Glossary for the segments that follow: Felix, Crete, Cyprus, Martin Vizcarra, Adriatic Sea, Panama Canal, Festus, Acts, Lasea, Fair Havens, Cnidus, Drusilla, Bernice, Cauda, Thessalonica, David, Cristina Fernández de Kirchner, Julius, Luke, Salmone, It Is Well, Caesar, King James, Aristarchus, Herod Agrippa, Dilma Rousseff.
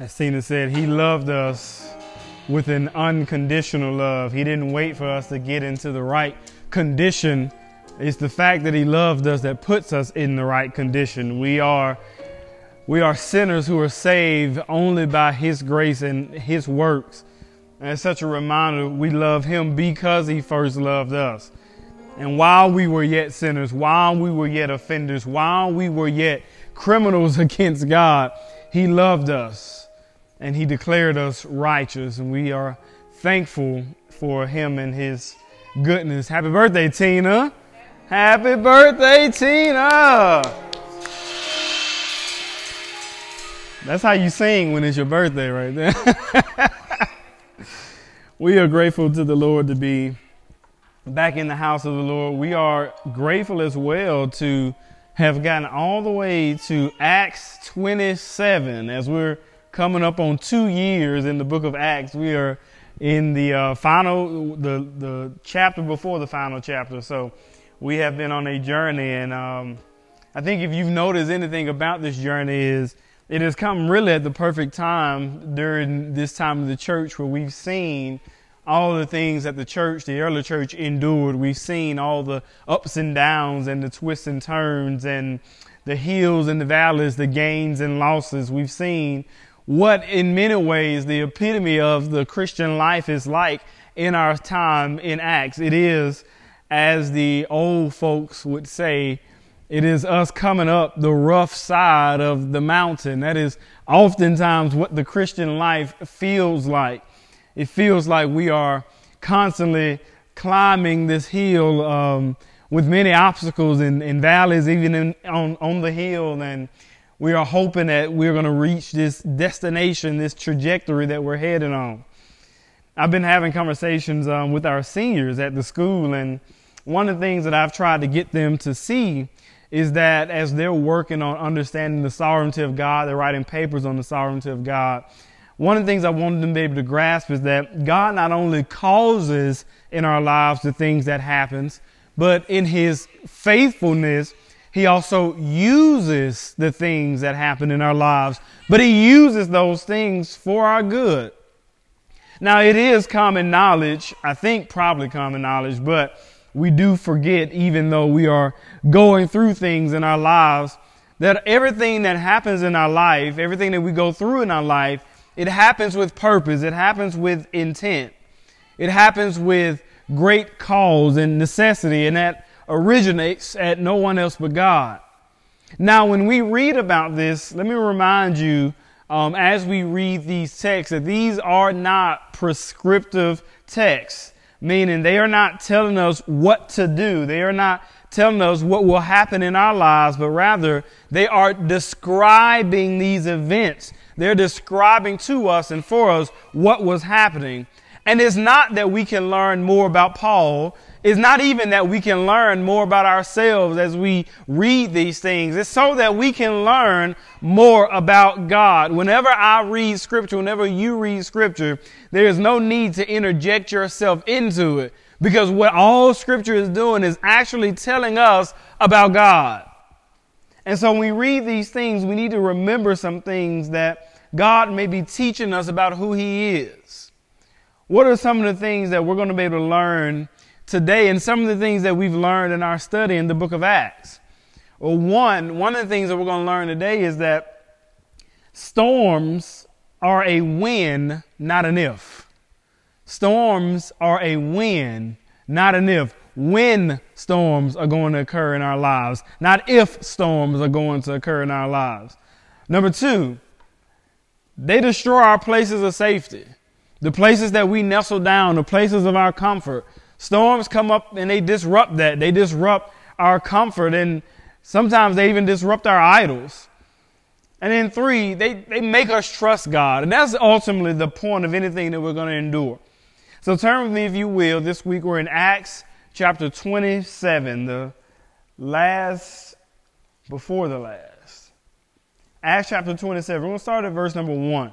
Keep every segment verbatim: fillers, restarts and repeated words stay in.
As Tina said, he loved us with an unconditional love. He didn't wait for us to get into the right condition. It's the fact that he loved us that puts us in the right condition. We are we are sinners who are saved only by his grace and his works. And it's such a reminder, we love him because he first loved us. And while we were yet sinners, while we were yet offenders, while we were yet criminals against God, he loved us and he declared us righteous. And we are thankful for him and his goodness. Happy birthday, Tina. Happy birthday, Tina. That's how you sing when it's your birthday right there. We are grateful to the Lord to be back in the house of the Lord. We are grateful as well to have gotten all the way to Acts twenty-seven. As we're coming up on two years in the book of Acts, we are in the uh, final, the the chapter before the final chapter. So we have been on a journey, and um, I think if you've noticed anything about this journey is it has come really at the perfect time during this time of the church, where we've seen all the things that the church, the early church, endured. We've seen all the ups and downs and the twists and turns and the hills and the valleys, the gains and losses. We've seen what in many ways the epitome of the Christian life is like in our time in Acts. It is, as the old folks would say, it is us coming up the rough side of the mountain. That is oftentimes what the Christian life feels like. It feels like we are constantly climbing this hill um, with many obstacles and, and valleys, even in, on, on the hill. And we are hoping that we're going to reach this destination, this trajectory that we're heading on. I've been having conversations um, with our seniors at the school. And one of the things that I've tried to get them to see is that as they're working on understanding the sovereignty of God, they're writing papers on the sovereignty of God. One of the things I wanted them to be able to grasp is that God not only causes in our lives the things that happens, but in his faithfulness, he also uses the things that happen in our lives, but he uses those things for our good. Now, it is common knowledge, I think probably common knowledge, but we do forget, even though we are going through things in our lives, that everything that happens in our life, everything that we go through in our life, it happens with purpose. It happens with intent. It happens with great cause and necessity, and that originates at no one else but God. Now, when we read about this, let me remind you, um, as we read these texts, that these are not prescriptive texts, meaning they are not telling us what to do. They are not telling us what will happen in our lives, but rather they are describing these events. They're describing to us and for us what was happening. And it's not that we can learn more about Paul. It's not even that we can learn more about ourselves as we read these things. It's so that we can learn more about God. Whenever I read Scripture, whenever you read Scripture, there is no need to interject yourself into it, because what all Scripture is doing is actually telling us about God. And so when we read these things, we need to remember some things that God may be teaching us about who he is. What are some of the things that we're going to be able to learn today, and some of the things that we've learned in our study in the book of Acts? Well, one, one of the things that we're going to learn today is that storms are a when, not an if. Storms are a when, not an if. When storms are going to occur in our lives, not if storms are going to occur in our lives. Number two, they destroy our places of safety, the places that we nestle down, the places of our comfort. Storms come up and they disrupt that. They disrupt our comfort, and sometimes they even disrupt our idols. And then three, they, they make us trust God. And that's ultimately the point of anything that we're going to endure. So turn with me, if you will. This week we're in Acts Chapter twenty-seven, the last, before the last. Acts chapter twenty-seven, we're going to start at verse number one.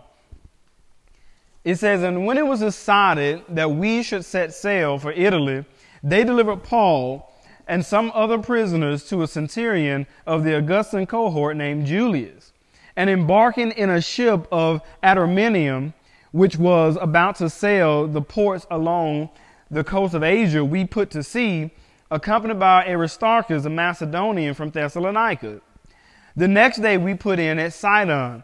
It says, "And when it was decided that we should set sail for Italy, they delivered Paul and some other prisoners to a centurion of the Augustan cohort named Julius, and embarking in a ship of Adramyttium, which was about to sail the ports along the coast of Asia, we put to sea, accompanied by Aristarchus, a Macedonian from Thessalonica. The next day we put in at Sidon,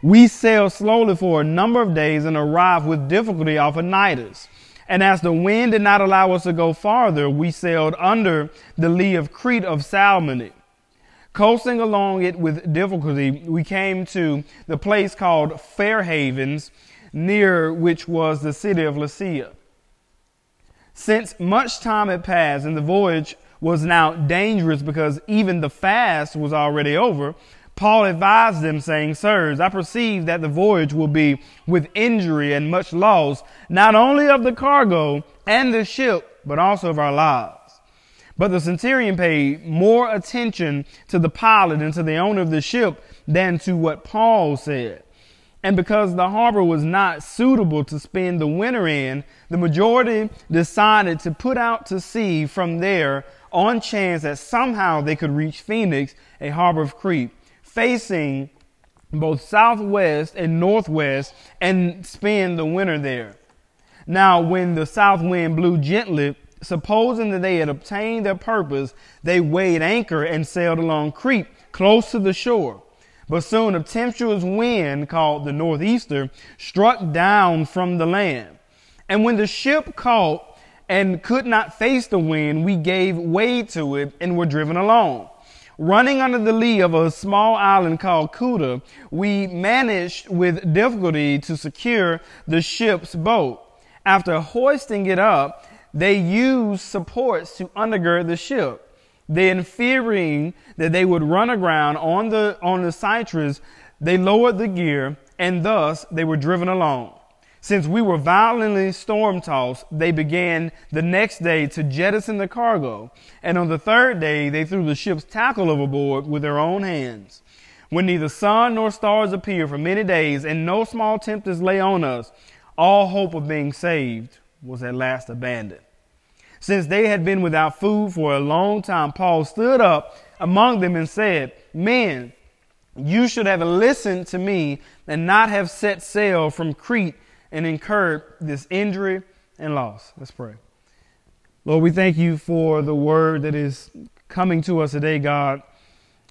We sailed slowly for a number of days and arrived with difficulty off Anidas. And as the wind did not allow us to go farther, we sailed under the lee of Crete of Salmone. Coasting along it with difficulty, we came to the place called Fair Havens, near which was the city of Lasea. Since much time had passed and the voyage was now dangerous because even the fast was already over, Paul advised them, saying, "Sirs, I perceive that the voyage will be with injury and much loss, not only of the cargo and the ship, but also of our lives." But the centurion paid more attention to the pilot and to the owner of the ship than to what Paul said. And because the harbor was not suitable to spend the winter in, the majority decided to put out to sea from there on chance that somehow they could reach Phoenix, a harbor of Crete, facing both southwest and northwest, and spend the winter there. Now, when the south wind blew gently, supposing that they had obtained their purpose, they weighed anchor and sailed along Crete close to the shore. But soon a tempestuous wind called the northeaster struck down from the land. And when the ship caught and could not face the wind, we gave way to it and were driven along. Running under the lee of a small island called Cauda, we managed with difficulty to secure the ship's boat. After hoisting it up, they used supports to undergird the ship. Then, fearing that they would run aground on the on the Cyprus, they lowered the gear, and thus they were driven along. Since we were violently storm-tossed, they began the next day to jettison the cargo, and on the third day they threw the ship's tackle overboard with their own hands. When neither sun nor stars appeared for many days, and no small tempest lay on us, all hope of being saved was at last abandoned. Since they had been without food for a long time, Paul stood up among them and said, "Men, you should have listened to me and not have set sail from Crete and incurred this injury and loss." Let's pray. Lord, we thank you for the word that is coming to us today, God.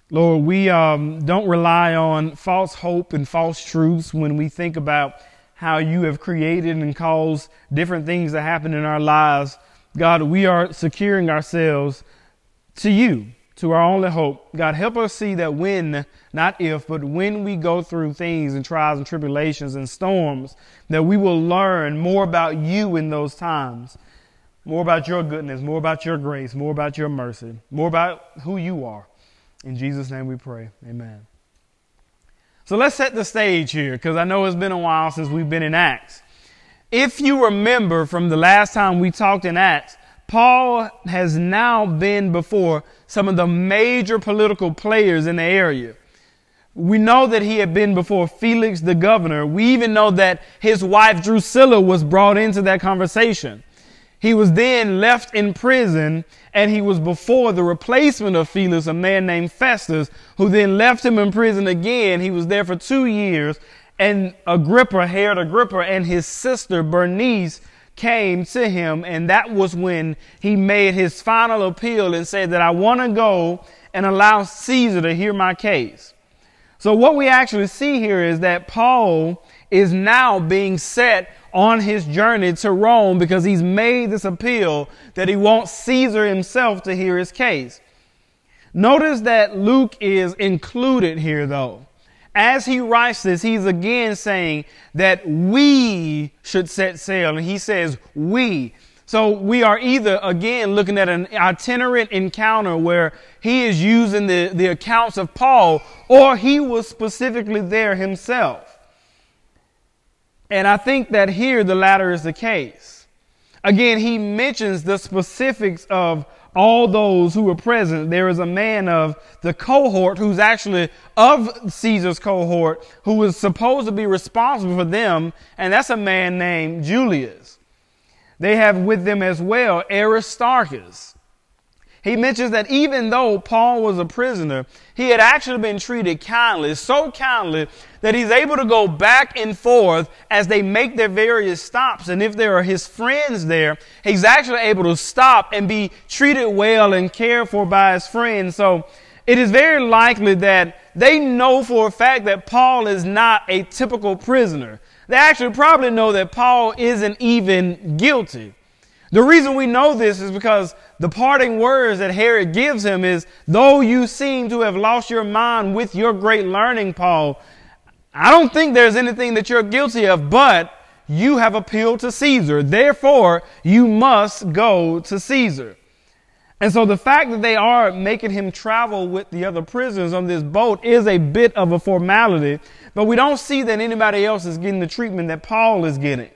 Lord, we um, don't rely on false hope and false truths when we think about how you have created and caused different things to happen in our lives. God, we are securing ourselves to you, to our only hope. God, help us see that when, not if, but when we go through things and trials and tribulations and storms, that we will learn more about you in those times, more about your goodness, more about your grace, more about your mercy, more about who you are. In Jesus' name we pray. Amen. So let's set the stage here, because I know it's been a while since we've been in Acts. If you remember from the last time we talked in Acts, Paul has now been before some of the major political players in the area. We know that he had been before Felix the governor. We even know that his wife Drusilla was brought into that conversation. He was then left in prison, and he was before the replacement of Felix, a man named Festus, who then left him in prison again. He was there for two years. And Agrippa, Herod Agrippa, and his sister Bernice came to him, and that was when he made his final appeal and said that I want to go and allow Caesar to hear my case. So what we actually see here is that Paul is now being set on his journey to Rome because he's made this appeal that he wants Caesar himself to hear his case. Notice that Luke is included here, though. As he writes this, he's again saying that we should set sail. And he says we. So we are either, again, looking at an itinerant encounter where he is using the, the accounts of Paul, or he was specifically there himself. And I think that here the latter is the case. Again, he mentions the specifics of all those who were present. There is a man of the cohort who's actually of Caesar's cohort who was supposed to be responsible for them, and that's a man named Julius. They have with them as well Aristarchus. He mentions that even though Paul was a prisoner, he had actually been treated kindly, so kindly that he's able to go back and forth as they make their various stops. And if there are his friends there, he's actually able to stop and be treated well and cared for by his friends. So it is very likely that they know for a fact that Paul is not a typical prisoner. They actually probably know that Paul isn't even guilty. The reason we know this is because the parting words that Herod gives him is, though you seem to have lost your mind with your great learning, Paul, I don't think there's anything that you're guilty of, but you have appealed to Caesar. Therefore, you must go to Caesar. And so the fact that they are making him travel with the other prisoners on this boat is a bit of a formality, but we don't see that anybody else is getting the treatment that Paul is getting.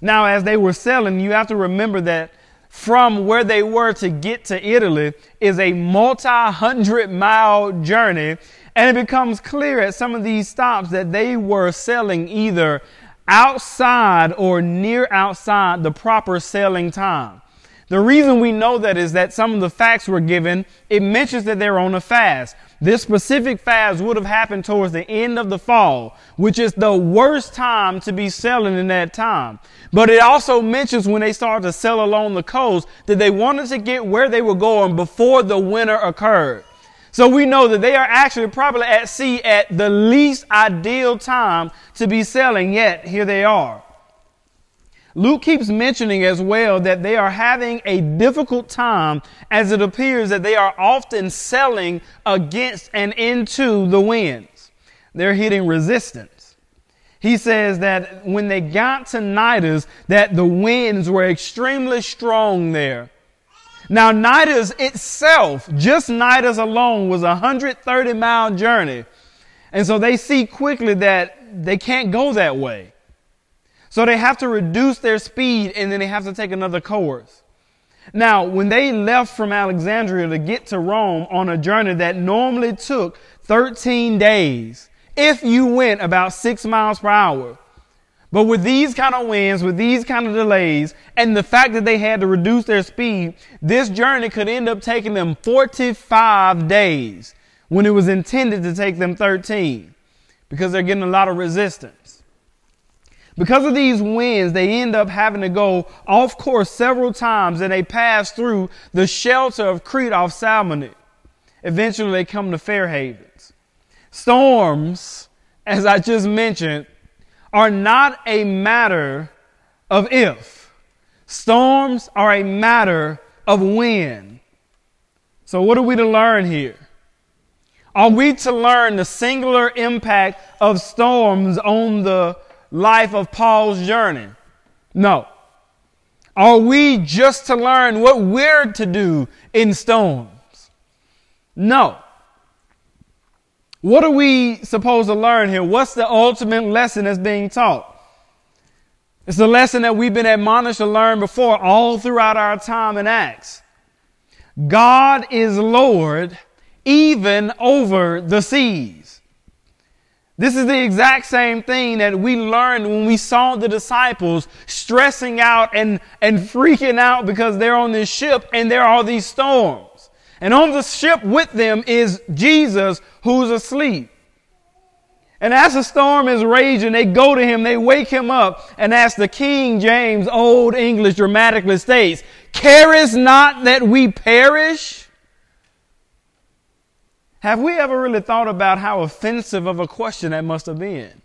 Now, as they were sailing, you have to remember that from where they were to get to Italy is a multi-hundred mile journey. And it becomes clear at some of these stops that they were sailing either outside or near outside the proper sailing time. The reason we know that is that some of the facts were given. It mentions that they're on a fast. This specific fast would have happened towards the end of the fall, which is the worst time to be sailing in that time. But it also mentions when they started to sail along the coast that they wanted to get where they were going before the winter occurred. So we know that they are actually probably at sea at the least ideal time to be sailing, yet here they are. Luke keeps mentioning as well that they are having a difficult time, as it appears that they are often sailing against and into the winds. They're hitting resistance. He says that when they got to Cnidus, that the winds were extremely strong there. Now, Cnidus itself, just Cnidus alone, was a one hundred thirty mile journey. And so they see quickly that they can't go that way. So they have to reduce their speed and then they have to take another course. Now, when they left from Alexandria to get to Rome on a journey that normally took thirteen days, if you went about six miles per hour, but with these kind of winds, with these kind of delays, and the fact that they had to reduce their speed, this journey could end up taking them forty-five days when it was intended to take them thirteen, because they're getting a lot of resistance. Because of these winds, they end up having to go off course several times, and they pass through the shelter of Crete off Salmone. Eventually, they come to Fair Havens. Storms, as I just mentioned, are not a matter of if. Storms are a matter of when. So what are we to learn here? Are we to learn the singular impact of storms on the life of Paul's journey? No. Are we just to learn what we're to do in storms? No. What are we supposed to learn here? What's the ultimate lesson that's being taught? It's a lesson that we've been admonished to learn before all throughout our time in Acts. God is Lord even over the seas. This is the exact same thing that we learned when we saw the disciples stressing out and, and freaking out because they're on this ship and there are these storms. And on the ship with them is Jesus, who's asleep. And as the storm is raging, they go to him, they wake him up, and as the King James Old English dramatically states, "Carest not that we perish?" Have we ever really thought about how offensive of a question that must have been?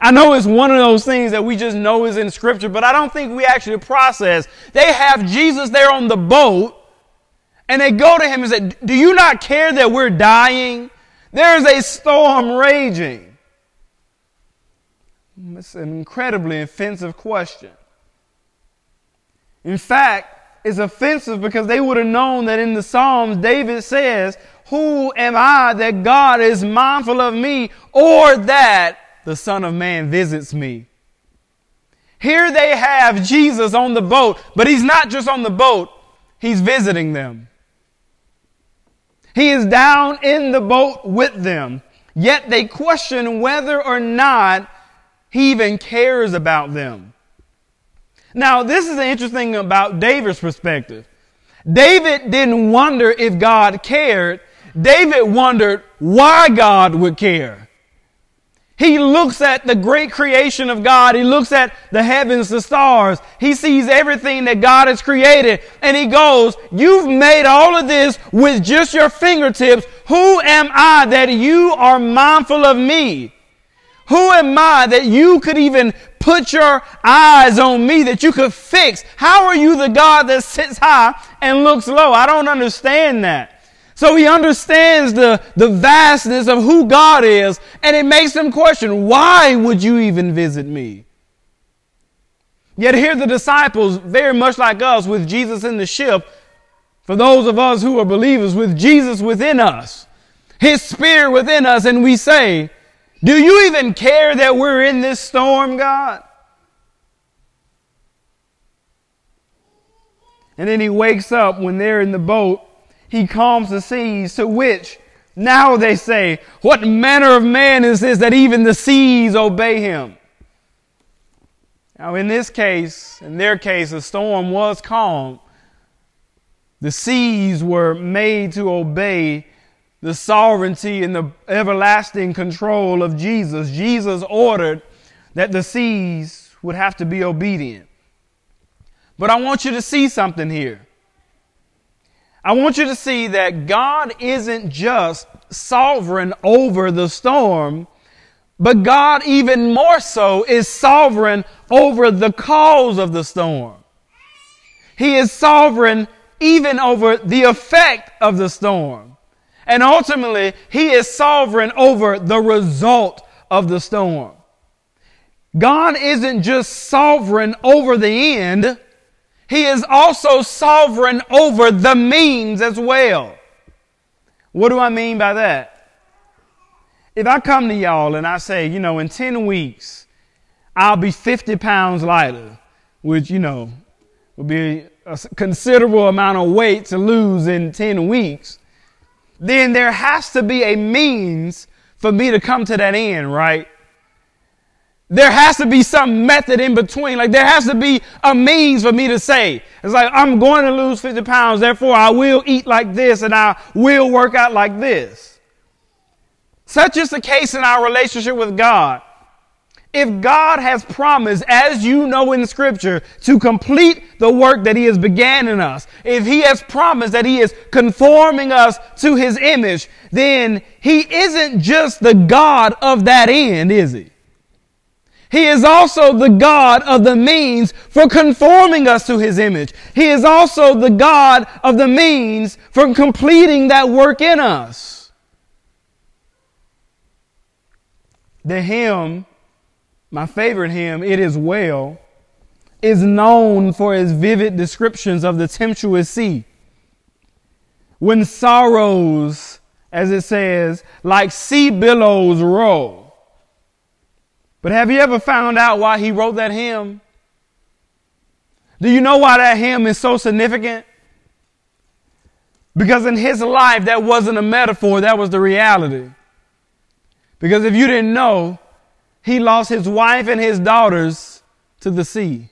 I know it's one of those things that we just know is in Scripture, but I don't think we actually process. They have Jesus there on the boat, and they go to him and say, "Do you not care that we're dying? There is a storm raging." It's an incredibly offensive question. In fact, it's offensive because they would have known that in the Psalms, David says, "Who am I that God is mindful of me, or that the Son of Man visits me?" Here they have Jesus on the boat, but he's not just on the boat. He's visiting them. He is down in the boat with them. Yet they question whether or not he even cares about them. Now, this is interesting about David's perspective. David didn't wonder if God cared. David wondered why God would care. He looks at the great creation of God. He looks at the heavens, the stars. He sees everything that God has created. And he goes, you've made all of this with just your fingertips. Who am I that you are mindful of me? Who am I that you could even put your eyes on me, that you could fix? How are you the God that sits high and looks low? I don't understand that. So he understands the, the vastness of who God is, and it makes him question, why would you even visit me? Yet here the disciples, very much like us, with Jesus in the ship, for those of us who are believers, with Jesus within us, his spirit within us, and we say, do you even care that we're in this storm, God? And then he wakes up when they're in the boat. He calms the seas, to which now they say, what manner of man is this that even the seas obey him? Now in this case, in their case, the storm was calm. The seas were made to obey the sovereignty and the everlasting control of Jesus. Jesus ordered that the seas would have to be obedient. But I want you to see something here. I want you to see that God isn't just sovereign over the storm, but God even more so is sovereign over the cause of the storm. He is sovereign even over the effect of the storm. And ultimately, he is sovereign over the result of the storm. God isn't just sovereign over the end. He is also sovereign over the means as well. What do I mean by that? If I come to y'all and I say, you know, in ten weeks, I'll be fifty pounds lighter, which, you know, would be a considerable amount of weight to lose in ten weeks, then there has to be a means for me to come to that end, right? There has to be some method in between. Like there has to be a means for me to say, it's like, I'm going to lose fifty pounds. Therefore, I will eat like this and I will work out like this. Such is the case in our relationship with God. If God has promised, as you know in Scripture, to complete the work that he has began in us, if he has promised that he is conforming us to his image, then he isn't just the God of that end, is he? He is also the God of the means for conforming us to his image. He is also the God of the means for completing that work in us. The hymn, my favorite hymn, It Is Well, is known for its vivid descriptions of the tempestuous sea. When sorrows, as it says, like sea billows roll. But have you ever found out why he wrote that hymn? Do you know why that hymn is so significant? Because in his life, that wasn't a metaphor, that was the reality. Because if you didn't know, he lost his wife and his daughters to the sea.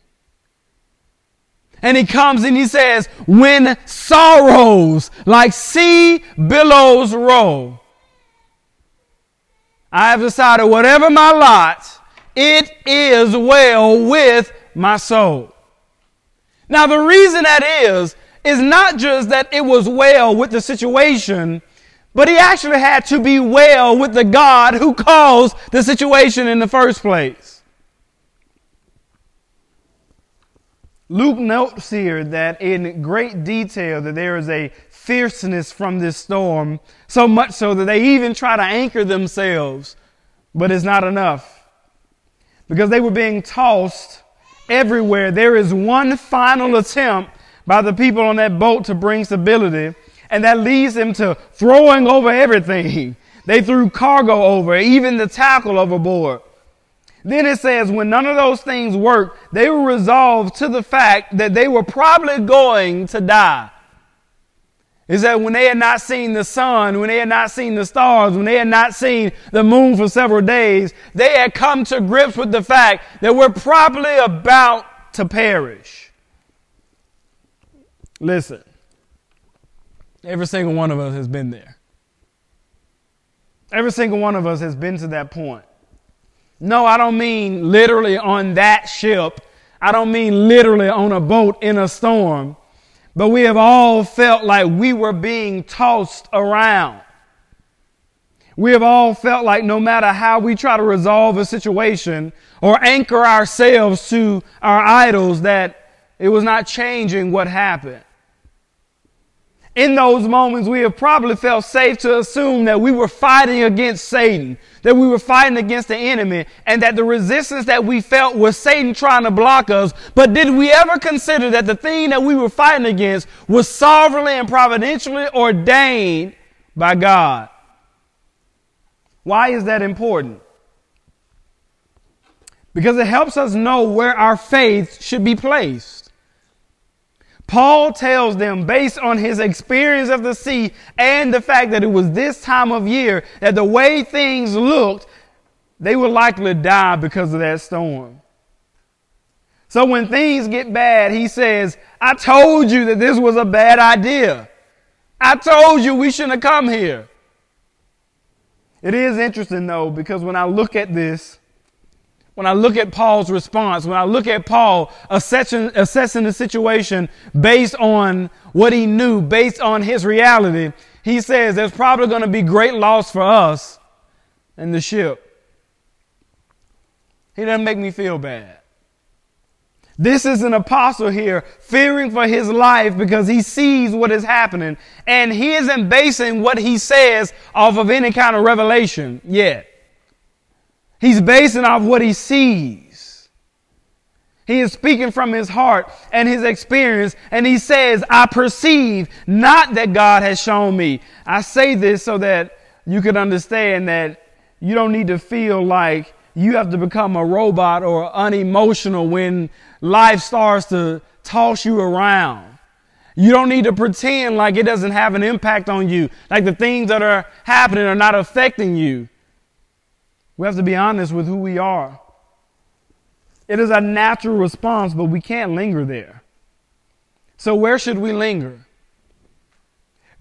And he comes and he says, when sorrows like sea billows roll, I have decided whatever my lot, it is well with my soul. Now, the reason that is, is not just that it was well with the situation, but he actually had to be well with the God who caused the situation in the first place. Luke notes here that in great detail that there is a fierceness from this storm, so much so that they even try to anchor themselves, but it's not enough. Because they were being tossed everywhere. There is one final attempt by the people on that boat to bring stability, and that leads them to throwing over everything. They threw cargo over, even the tackle overboard. Then it says, when none of those things worked, they were resolved to the fact that they were probably going to die. Is that when they had not seen the sun, when they had not seen the stars, when they had not seen the moon for several days, they had come to grips with the fact that we're probably about to perish. Listen, every single one of us has been there. Every single one of us has been to that point. No, I don't mean literally on that ship. I don't mean literally on a boat in a storm. But we have all felt like we were being tossed around. We have all felt like no matter how we try to resolve a situation or anchor ourselves to our idols, that it was not changing what happened. In those moments, we have probably felt safe to assume that we were fighting against Satan, that we were fighting against the enemy, and that the resistance that we felt was Satan trying to block us. But did we ever consider that the thing that we were fighting against was sovereignly and providentially ordained by God? Why is that important? Because it helps us know where our faith should be placed. Paul tells them, based on his experience of the sea and the fact that it was this time of year, that the way things looked, they would likely die because of that storm. So when things get bad, he says, I told you that this was a bad idea. I told you we shouldn't have come here. It is interesting, though, because when I look at this, when I look at Paul's response, when I look at Paul assessing, assessing the situation based on what he knew, based on his reality, he says there's probably going to be great loss for us and the ship. He doesn't make me feel bad. This is an apostle here fearing for his life because he sees what is happening, and he isn't basing what he says off of any kind of revelation yet. He's basing off what he sees. He is speaking from his heart and his experience, and he says, I perceive not that God has shown me. I say this so that you can understand that you don't need to feel like you have to become a robot or unemotional when life starts to toss you around. You don't need to pretend like it doesn't have an impact on you, like the things that are happening are not affecting you. We have to be honest with who we are. It is a natural response, but we can't linger there. So where should we linger?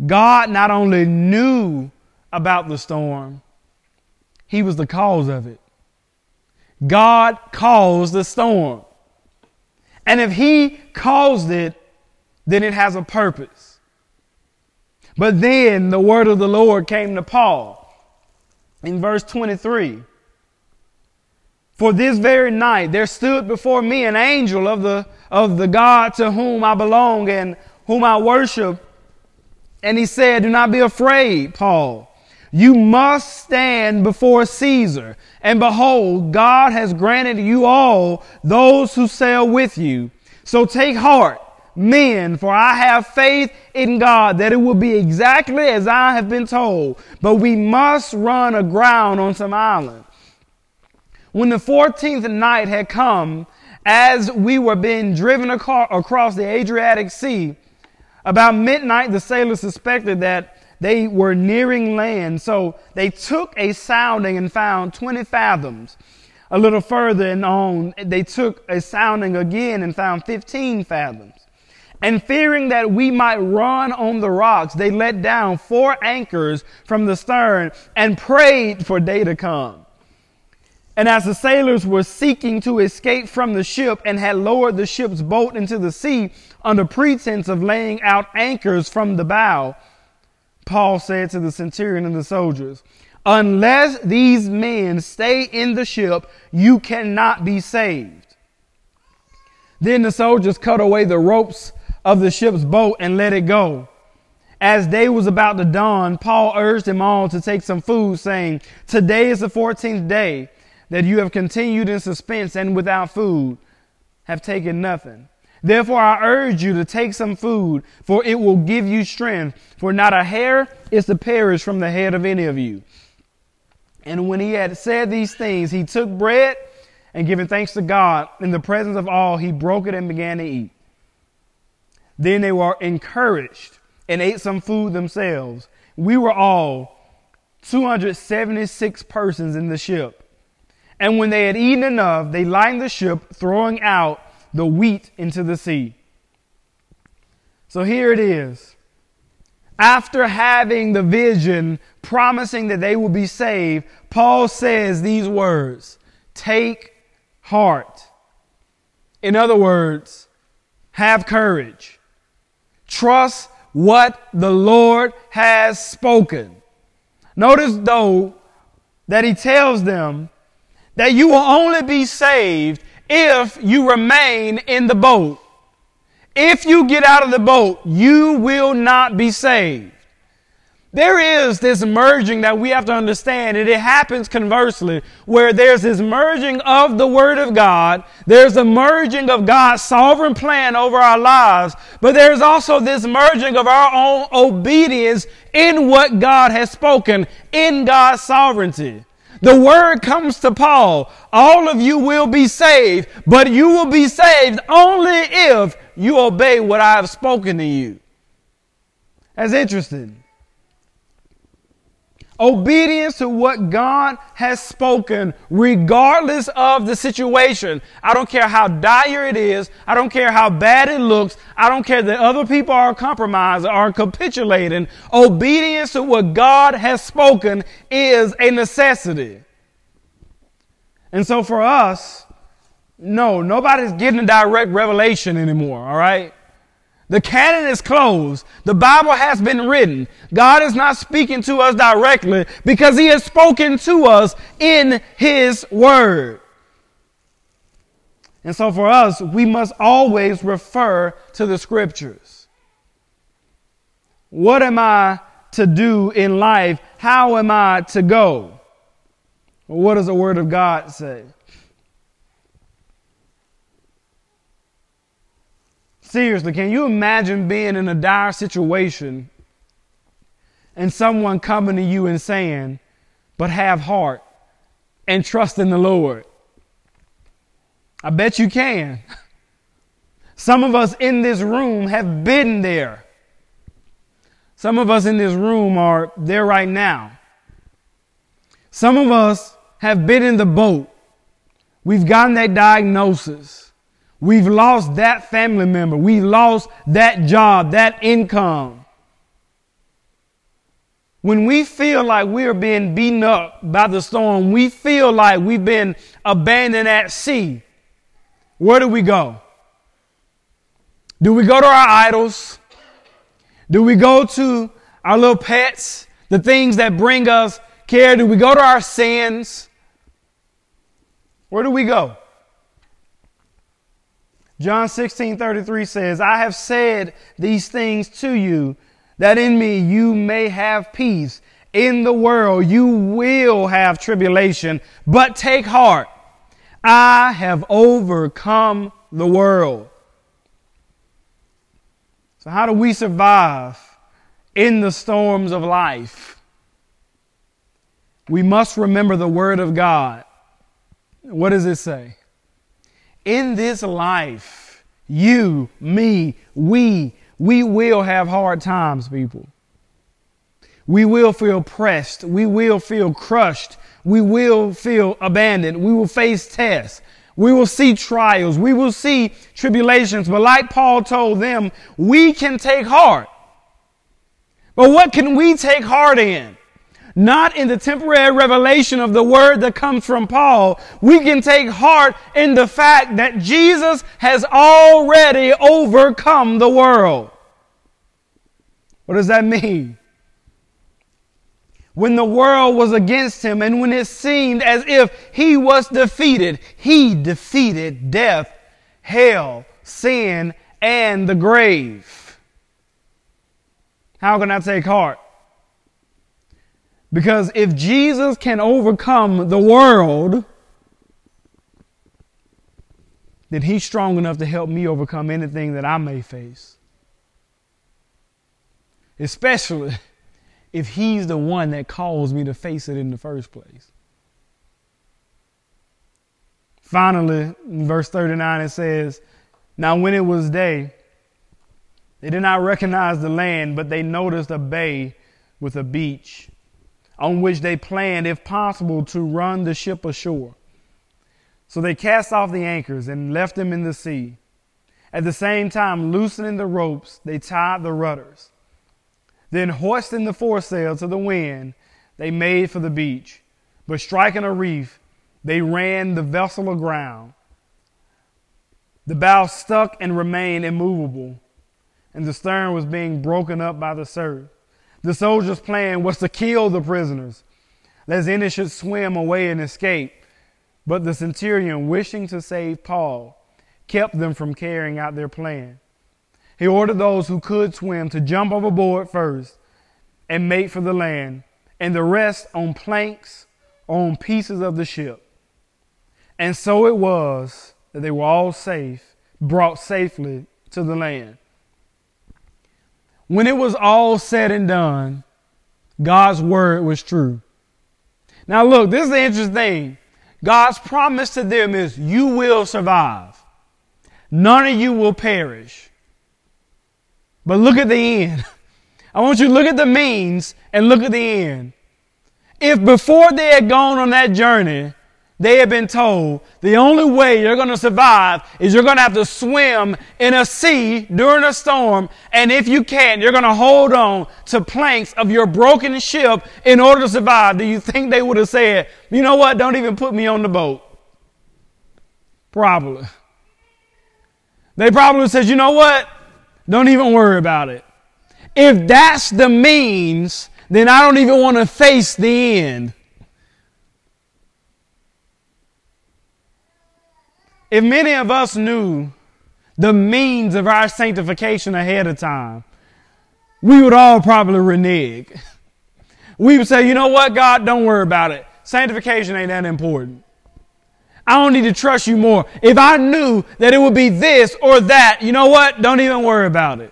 God not only knew about the storm, he was the cause of it. God caused the storm. And if he caused it, then it has a purpose. But then the word of the Lord came to Paul. In verse twenty-three, for this very night there stood before me an angel of the of the God to whom I belong and whom I worship. And he said, do not be afraid, Paul. You must stand before Caesar. And behold, God has granted you all those who sail with you. So take heart, men, for I have faith in God that it will be exactly as I have been told, but we must run aground on some island. When the fourteenth night had come, as we were being driven acar- across the Adriatic Sea, about midnight the sailors suspected that they were nearing land, so they took a sounding and found twenty fathoms. A little further and on, they took a sounding again and found fifteen fathoms. And fearing that we might run on the rocks, they let down four anchors from the stern and prayed for day to come. And as the sailors were seeking to escape from the ship and had lowered the ship's boat into the sea under pretense of laying out anchors from the bow, Paul said to the centurion and the soldiers, unless these men stay in the ship, you cannot be saved. Then the soldiers cut away the ropes of the ship's boat and let it go. As day was about to dawn, Paul urged them all to take some food, saying, today is the fourteenth day that you have continued in suspense and without food, have taken nothing. Therefore, I urge you to take some food, for it will give you strength, for not a hair is to perish from the head of any of you. And when he had said these things, he took bread, and giving thanks to God in the presence of all, he broke it and began to eat. Then they were encouraged and ate some food themselves. We were all two hundred seventy-six persons in the ship. And when they had eaten enough, they lightened the ship, throwing out the wheat into the sea. So here it is. After having the vision promising that they will be saved, Paul says these words, "Take heart." In other words, have courage. Trust what the Lord has spoken. Notice, though, that he tells them that you will only be saved if you remain in the boat. If you get out of the boat, you will not be saved. There is this merging that we have to understand, and it happens conversely, where there's this merging of the Word of God, there's a merging of God's sovereign plan over our lives, but there's also this merging of our own obedience in what God has spoken, in God's sovereignty. The word comes to Paul, all of you will be saved, but you will be saved only if you obey what I have spoken to you. That's interesting. Obedience to what God has spoken, regardless of the situation. I don't care how dire it is. I don't care how bad it looks. I don't care that other people are compromised or are capitulating. Obedience to what God has spoken is a necessity. And so for us, no, nobody's getting a direct revelation anymore, all right? The canon is closed. The Bible has been written. God is not speaking to us directly because he has spoken to us in his word. And so for us, we must always refer to the scriptures. What am I to do in life? How am I to go? What does the word of God say? Seriously, can you imagine being in a dire situation and someone coming to you and saying, but have heart and trust in the Lord? I bet you can. Some of us in this room have been there. Some of us in this room are there right now. Some of us have been in the boat. We've gotten that diagnosis. We've lost that family member. We lost that job, that income. When we feel like we're being beaten up by the storm, we feel like we've been abandoned at sea. Where do we go? Do we go to our idols? Do we go to our little pets, the things that bring us care? Do we go to our sins? Where do we go? John sixteen thirty-three says, I have said these things to you, that in me you may have peace. In the world you will have tribulation, but take heart. I have overcome the world. So how do we survive in the storms of life? We must remember the word of God. What does it say? In this life, you, me, we, we will have hard times, people. We will feel pressed. We will feel crushed. We will feel abandoned. We will face tests. We will see trials. We will see tribulations. But like Paul told them, we can take heart. But what can we take heart in? Not in the temporary revelation of the word that comes from Paul. We can take heart in the fact that Jesus has already overcome the world. What does that mean? When the world was against him and when it seemed as if he was defeated, he defeated death, hell, sin, and the grave. How can I take heart? Because if Jesus can overcome the world, then he's strong enough to help me overcome anything that I may face. Especially if he's the one that caused me to face it in the first place. Finally, in verse thirty-nine, it says, now when it was day, they did not recognize the land, but they noticed a bay with a beach on which they planned, if possible, to run the ship ashore. So they cast off the anchors and left them in the sea. At the same time, loosening the ropes, they tied the rudders. Then, hoisting the foresail to the wind, they made for the beach. But striking a reef, they ran the vessel aground. The bow stuck and remained immovable, and the stern was being broken up by the surf. The soldiers' plan was to kill the prisoners, lest any should swim away and escape. But the centurion, wishing to save Paul, kept them from carrying out their plan. He ordered those who could swim to jump overboard first and make for the land, and the rest on planks or on pieces of the ship. And so it was that they were all safe, brought safely to the land. When it was all said and done, God's word was true. Now look, this is the interesting thing. God's promise to them is, you will survive. None of you will perish. But look at the end. I want you to look at the means and look at the end. If before they had gone on that journey, they had been told the only way you're going to survive is you're going to have to swim in a sea during a storm. And if you can't, you're going to hold on to planks of your broken ship in order to survive. Do you think they would have said, you know what? Don't even put me on the boat? Probably. They probably said, you know what? Don't even worry about it. If that's the means, then I don't even want to face the end. If many of us knew the means of our sanctification ahead of time, we would all probably renege. We would say, you know what, God, don't worry about it. Sanctification ain't that important. I don't need to trust you more. If I knew that it would be this or that, you know what? Don't even worry about it.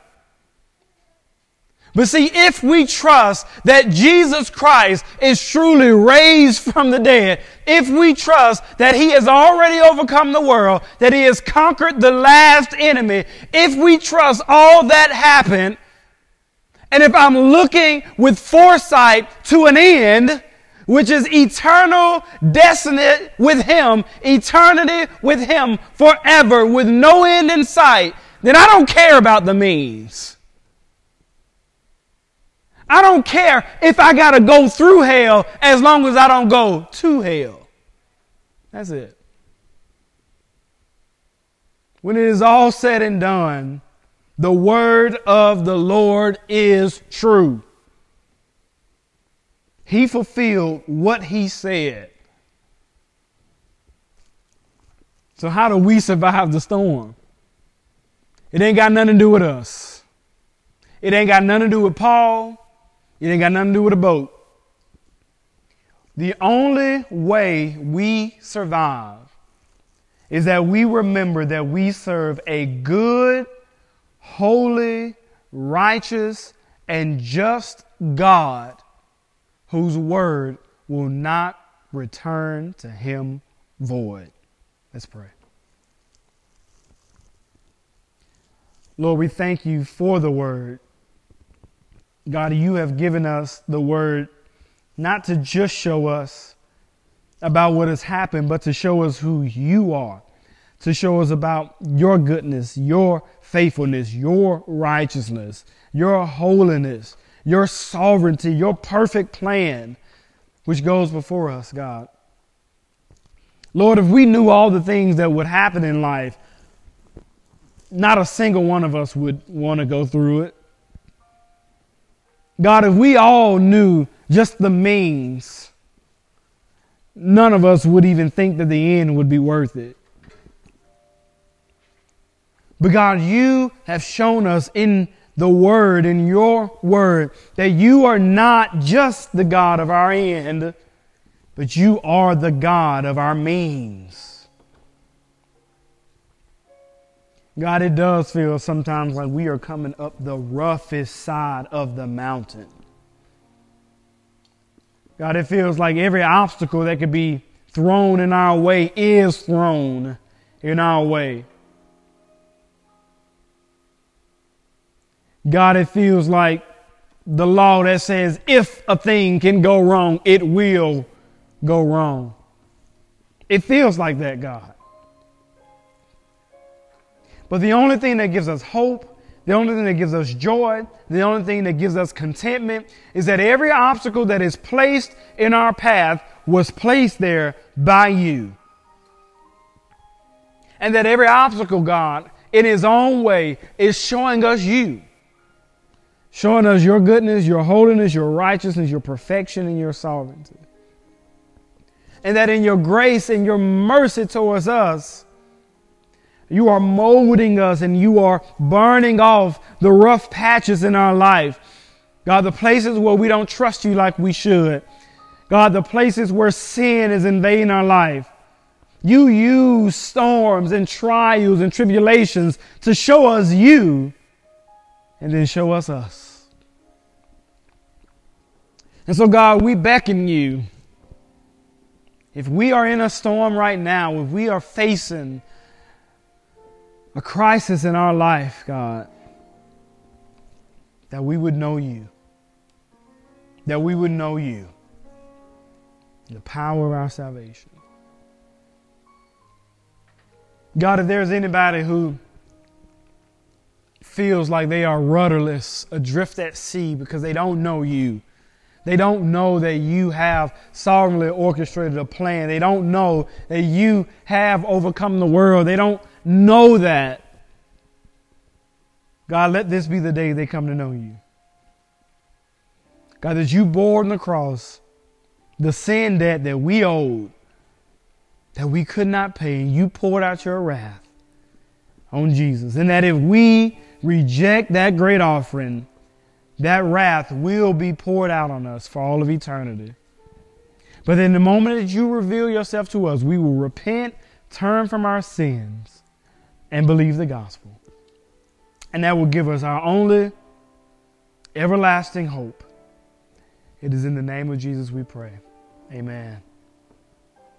But see, if we trust that Jesus Christ is truly raised from the dead, if we trust that he has already overcome the world, that he has conquered the last enemy, if we trust all that happened, and if I'm looking with foresight to an end, which is eternal destiny with him, eternity with him forever, with no end in sight, then I don't care about the means. I don't care if I got to go through hell as long as I don't go to hell. That's it. When it is all said and done, the word of the Lord is true. He fulfilled what he said. So how do we survive the storm? It ain't got nothing to do with us. It ain't got nothing to do with Paul. It ain't got nothing to do with a boat. The only way we survive is that we remember that we serve a good, holy, righteous, and just God whose word will not return to him void. Let's pray. Lord, we thank you for the word. God, you have given us the word not to just show us about what has happened, but to show us who you are, to show us about your goodness, your faithfulness, your righteousness, your holiness, your sovereignty, your perfect plan, which goes before us, God. Lord, if we knew all the things that would happen in life, not a single one of us would want to go through it. God, if we all knew just the means, none of us would even think that the end would be worth it. But God, you have shown us in the word, in your word, that you are not just the God of our end, but you are the God of our means. God, it does feel sometimes like we are coming up the roughest side of the mountain. God, it feels like every obstacle that could be thrown in our way is thrown in our way. God, it feels like the law that says if a thing can go wrong, it will go wrong. It feels like that, God. But the only thing that gives us hope, the only thing that gives us joy, the only thing that gives us contentment is that every obstacle that is placed in our path was placed there by you. And that every obstacle, God, in his own way, is showing us you. Showing us your goodness, your holiness, your righteousness, your perfection, and your sovereignty. And that in your grace and your mercy towards us, you are molding us and you are burning off the rough patches in our life. God, the places where we don't trust you like we should. God, the places where sin is invading our life. You use storms and trials and tribulations to show us you and then show us us. And so, God, we beckon you. If we are in a storm right now, if we are facing a crisis in our life, God, that we would know you, that we would know you, the power of our salvation. God, if there's anybody who feels like they are rudderless, adrift at sea because they don't know you, they don't know that you have sovereignly orchestrated a plan. They don't know that you have overcome the world. They don't know that. God, let this be the day they come to know you. God, that you bore on the cross the sin debt that we owed, that we could not pay, and you poured out your wrath on Jesus. And that if we reject that great offering, that wrath will be poured out on us for all of eternity. But in the moment that you reveal yourself to us, we will repent, turn from our sins, and believe the gospel. And that will give us our only everlasting hope. It is in the name of Jesus we pray. Amen.